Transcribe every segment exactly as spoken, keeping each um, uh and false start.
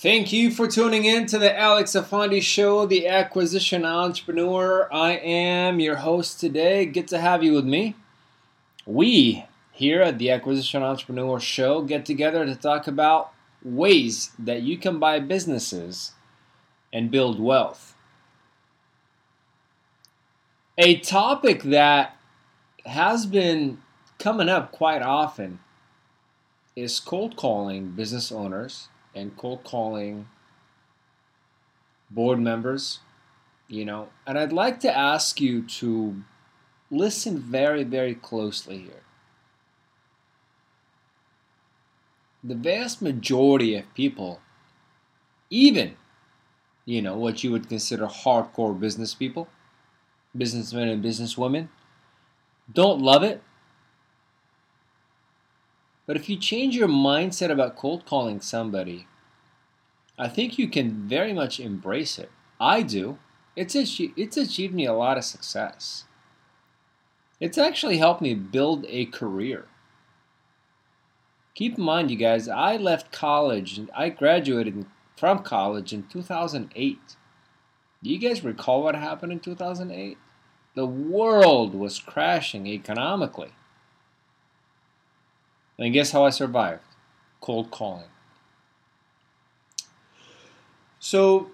Thank you for tuning in to the Alex Afandi Show, the Acquisition Entrepreneur. I am your host today. Good to have you with me. We, here at the Acquisition Entrepreneur Show, get together to talk about ways that you can buy businesses and build wealth. A topic that has been coming up quite often is cold calling business owners and cold calling board members, you know. And I'd like to ask you to listen very, very closely here. The vast majority of people, even, you know, what you would consider hardcore business people, businessmen and businesswomen, don't love it. But if you change your mindset about cold calling somebody, I think you can very much embrace it. I do. It's achieved, it's achieved me a lot of success. It's actually helped me build a career. Keep in mind, you guys, I left college, and I graduated from college in two thousand eight. Do you guys recall what happened in two thousand eight? The world was crashing economically. And guess how I survived? Cold calling. So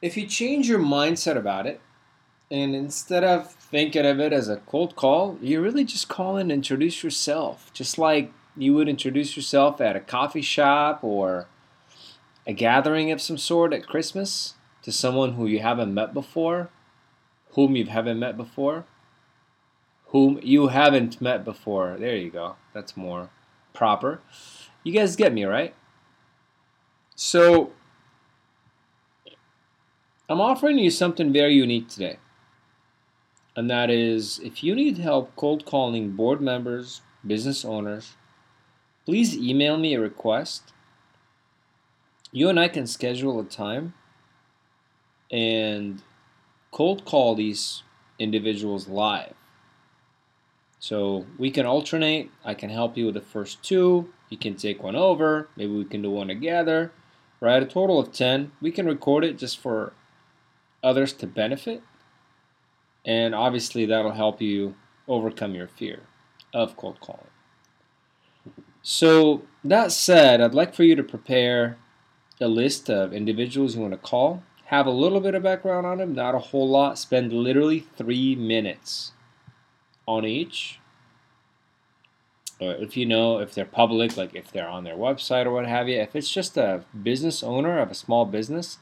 if you change your mindset about it, and instead of thinking of it as a cold call, you really just call and introduce yourself, just like you would introduce yourself at a coffee shop or a gathering of some sort at Christmas to someone who you haven't met before. Whom you haven't met before. Whom you haven't met before. There you go. That's more proper. You guys get me, right? So, I'm offering you something very unique today. And that is, if you need help cold calling board members, business owners, please email me a request. You and I can schedule a time and cold call these individuals live. So we can alternate. I can help you with the first two. You can take one over. Maybe we can do one together. Right? A total of ten. We can record it just for others to benefit. And obviously that'll help you overcome your fear of cold calling. So that said, I'd like for you to prepare a list of individuals you want to call. Have a little bit of background on them, not a whole lot. Spend literally three minutes on each. Or if you know, if they're public, like if they're on their website or what have you. If it's just a business owner of a small business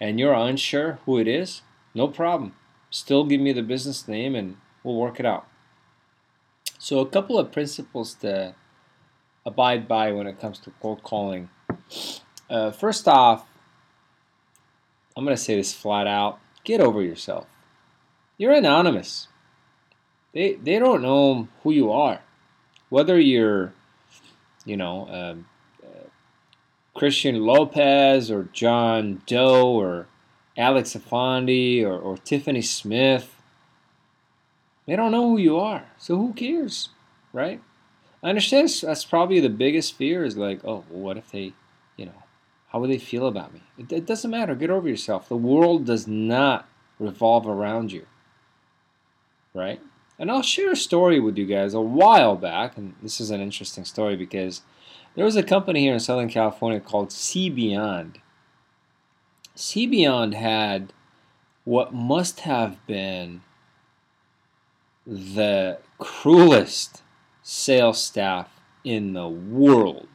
and you're unsure who it is, no problem. Still give me the business name and we'll work it out. So a couple of principles to abide by when it comes to cold calling. Uh, first off, I'm going to say this flat out. Get over yourself. You're anonymous. They they don't know who you are. Whether you're, you know, um, uh, Christian Lopez or John Doe or Alex Afandi or, or Tiffany Smith, they don't know who you are. So who cares, right? I understand that's probably the biggest fear is like, oh, well, what if they, you know, how would they feel about me? It, it doesn't matter. Get over yourself. The world does not revolve around you, right? And I'll share a story with you guys a while back, and this is an interesting story because there was a company here in Southern California called Cbeyond. Cbeyond had what must have been the cruelest sales staff in the world.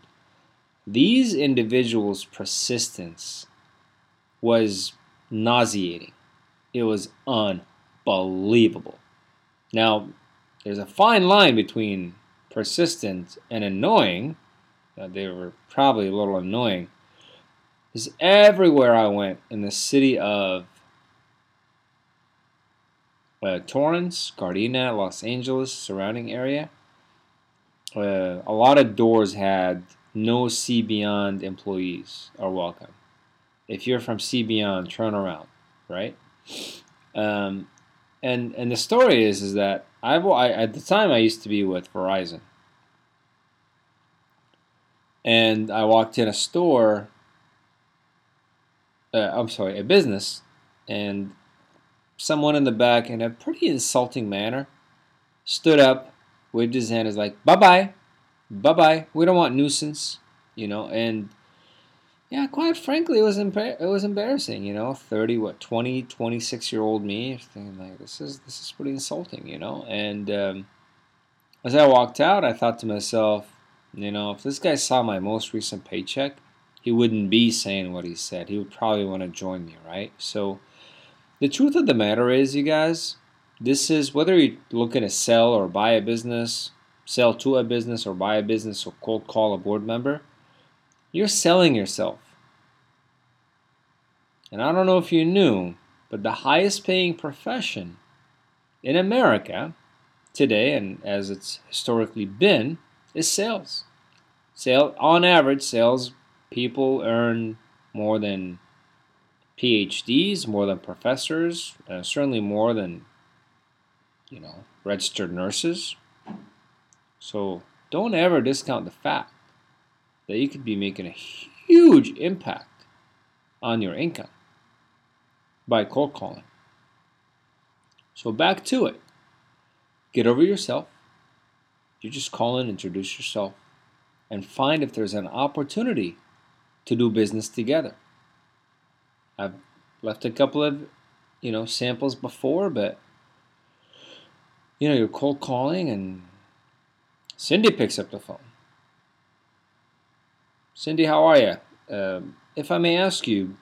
These individuals' persistence was nauseating. It was unbelievable. Now, there's a fine line between persistent and annoying. Uh, they were probably a little annoying. Because everywhere I went in the city of uh, Torrance, Gardena, Los Angeles, surrounding area, uh, a lot of doors had no Cbeyond employees are welcome. If you're from Cbeyond, turn around, right? Um, and and the story is is that I've, I at the time I used to be with Verizon, and I walked in a store uh, I'm sorry, a business, and someone in the back, in a pretty insulting manner, stood up, waved his hand, is like, bye-bye, bye-bye, we don't want nuisance, you know, and yeah, quite frankly, it was embar- it was embarrassing, you know, thirty, what, twenty, twenty-six-year-old me, thinking like, this is, this is pretty insulting, you know, and um, as I walked out, I thought to myself, you know, if this guy saw my most recent paycheck, he wouldn't be saying what he said, he would probably want to join me, right? So the truth of the matter is, you guys, this is, whether you're looking to sell or buy a business, sell to a business or buy a business or cold call a board member, you're selling yourself. And I don't know if you knew, but the highest paying profession in America today, and as it's historically been, is sales. Sale, on average, sales people earn more than P H Ds, more than professors, uh, certainly more than, you know, registered nurses. So don't ever discount the fact that you could be making a huge impact on your income by cold calling. So back to it. Get over yourself. You just call in, introduce yourself, and find if there's an opportunity to do business together. I've left a couple of, you know, samples before, but you know, you're cold calling and Cindy picks up the phone. Cindy, how are you? Uh, if I may ask you,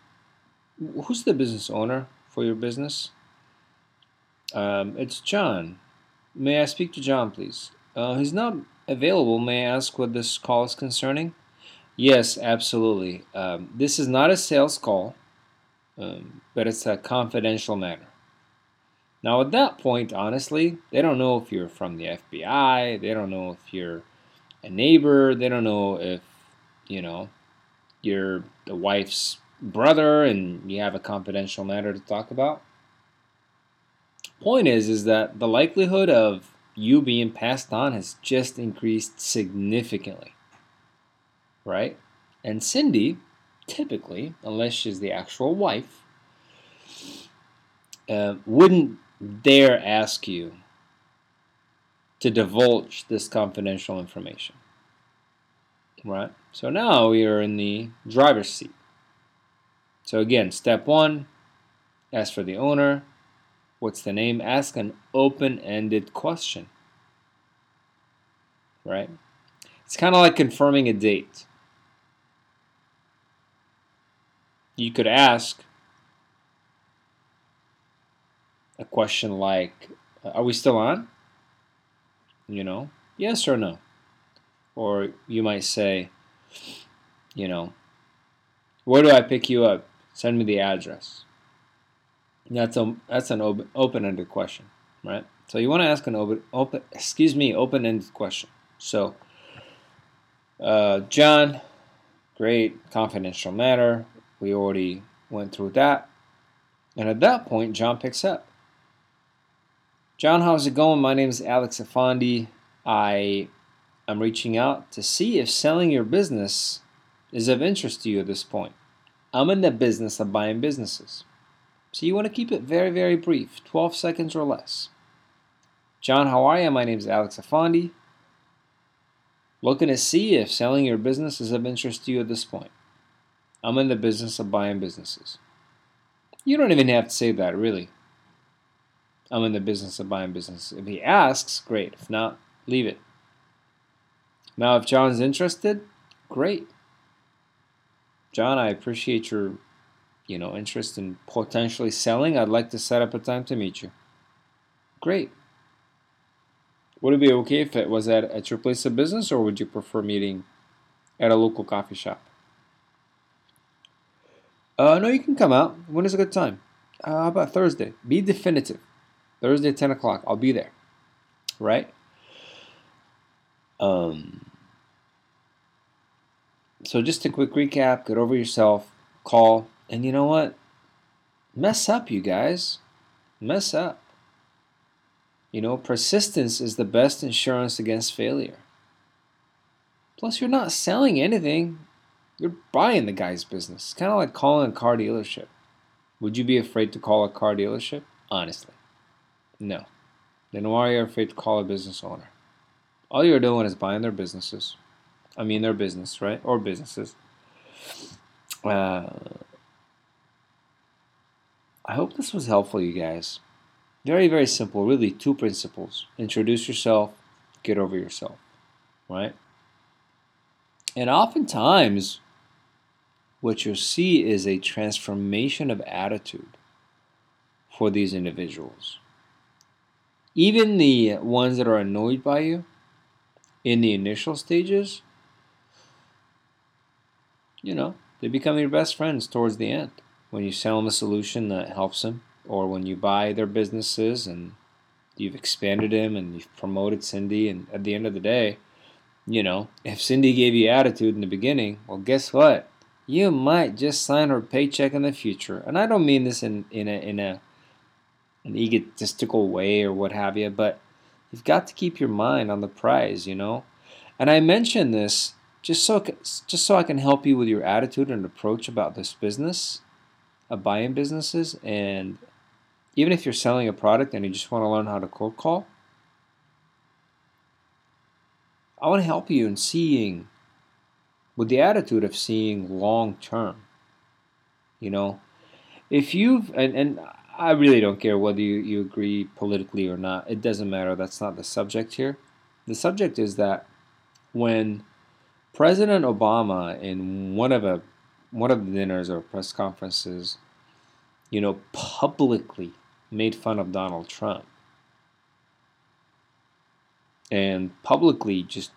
who's the business owner for your business? Um, it's John. May I speak to John, please? Uh, he's not available. May I ask what this call is concerning? Yes, absolutely. Um, this is not a sales call, um, but it's a confidential matter. Now, at that point, honestly, they don't know if you're from the F B I. They don't know if you're a neighbor. They don't know if, you know, you're the wife's brother and you have a confidential matter to talk about. Point is, is that the likelihood of you being passed on has just increased significantly, right? And Cindy, typically, unless she's the actual wife, uh, wouldn't dare ask you to divulge this confidential information. Right, so now we are in the driver's seat. So again, step one, ask for the owner. What's the name? Ask an open-ended question. Right? It's kind of like confirming a date. You could ask a question like, are we still on? You know, yes or no. Or you might say, you know, where do I pick you up? Send me the address. That's a, that's an op- open-ended question, right? So you want to ask an open, open excuse me, open-ended question. So, uh, John, great confidential matter. We already went through that, and at that point, John picks up. John, how's it going? My name is Alex Afandi. I I'm reaching out to see if selling your business is of interest to you at this point. I'm in the business of buying businesses. So you want to keep it very, very brief, twelve seconds or less. John, how are you? My name is Alex Afandi. Looking to see if selling your business is of interest to you at this point. I'm in the business of buying businesses. You don't even have to say that, really. I'm in the business of buying businesses. If he asks, great. If not, leave it. Now, if John's interested, great. John, I appreciate your, you know, interest in potentially selling. I'd like to set up a time to meet you. Great. Would it be okay if it was at, at your place of business, or would you prefer meeting at a local coffee shop? Uh, no, you can come out. When is a good time? Uh, how about Thursday? Be definitive. Thursday, ten o'clock. I'll be there. Right? Um... So just a quick recap, get over yourself, call, and you know what? Mess up, you guys. Mess up. You know, persistence is the best insurance against failure. Plus, you're not selling anything. You're buying the guy's business. It's kind of like calling a car dealership. Would you be afraid to call a car dealership? Honestly, no. Then why are you afraid to call a business owner? All you're doing is buying their businesses. I mean their business, right? Or businesses. Uh, I hope this was helpful, you guys. Very, very simple. Really, two principles. Introduce yourself. Get over yourself. Right? And oftentimes, what you'll see is a transformation of attitude for these individuals. Even the ones that are annoyed by you in the initial stages, you know, they become your best friends towards the end. When you sell them a solution that helps them, or when you buy their businesses and you've expanded them and you've promoted Cindy, and at the end of the day, you know, if Cindy gave you attitude in the beginning, well, guess what? You might just sign her paycheck in the future. And I don't mean this in, in a in a an egotistical way or what have you, but you've got to keep your mind on the prize, you know. And I mention this just so just so I can help you with your attitude and approach about this business, of buying businesses. And even if you're selling a product and you just want to learn how to cold call, I want to help you in seeing with the attitude of seeing long term. You know, if you've, and, and I really don't care whether you, you agree politically or not, it doesn't matter, that's not the subject here. The subject is that when President Obama, in one of a one of the dinners or press conferences, you know, publicly made fun of Donald Trump and publicly just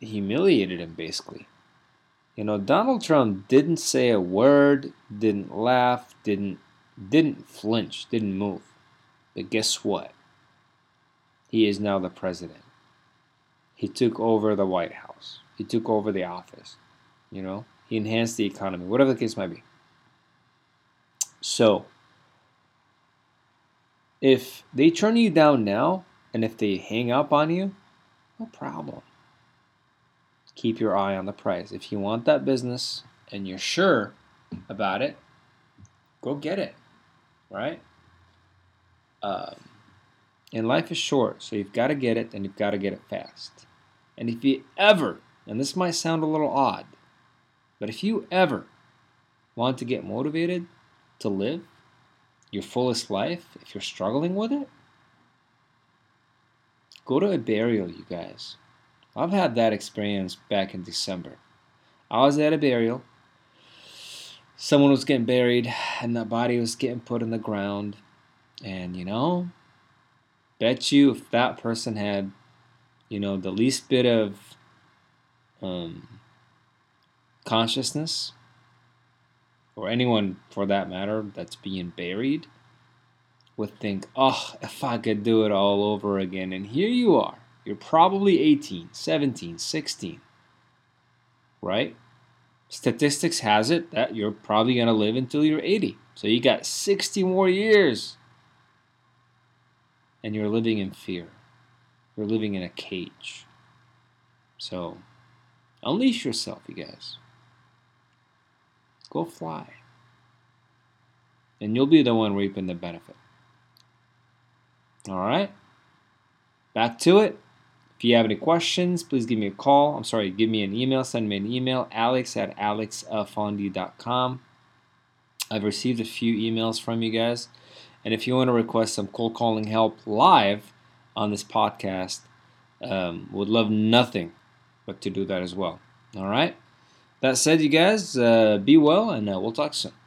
humiliated him, basically. You know, Donald Trump didn't say a word, didn't laugh, didn't didn't flinch, didn't move. But guess what? He is now the president. He took over the White House. He took over the office, you know. He enhanced the economy, whatever the case might be. So, if they turn you down now, and if they hang up on you, no problem. Keep your eye on the prize. If you want that business, and you're sure about it, go get it, right? Um, and life is short, so you've got to get it, and you've got to get it fast. And if you ever, and this might sound a little odd, but if you ever want to get motivated to live your fullest life, if you're struggling with it, go to a burial, you guys. I've had that experience back in December. I was at a burial. Someone was getting buried, and the body was getting put in the ground. And, you know, bet you if that person had, you know, the least bit of... um. consciousness, or anyone for that matter that's being buried, would think, oh, if I could do it all over again. And here you are, you're probably eighteen, seventeen, sixteen, right? Statistics has it that you're probably going to live until you're eighty, so you got sixty more years, and you're living in fear, you're living in a cage. So unleash yourself, you guys. Go fly. And you'll be the one reaping the benefit. All right? Back to it. If you have any questions, please give me a call. I'm sorry, give me an email. Send me an email, alex at alex afandi dot com. I've received a few emails from you guys. And if you want to request some cold calling help live on this podcast, um, would love nothing but to do that as well. All right? That said, you guys, uh, be well, and uh, we'll talk soon.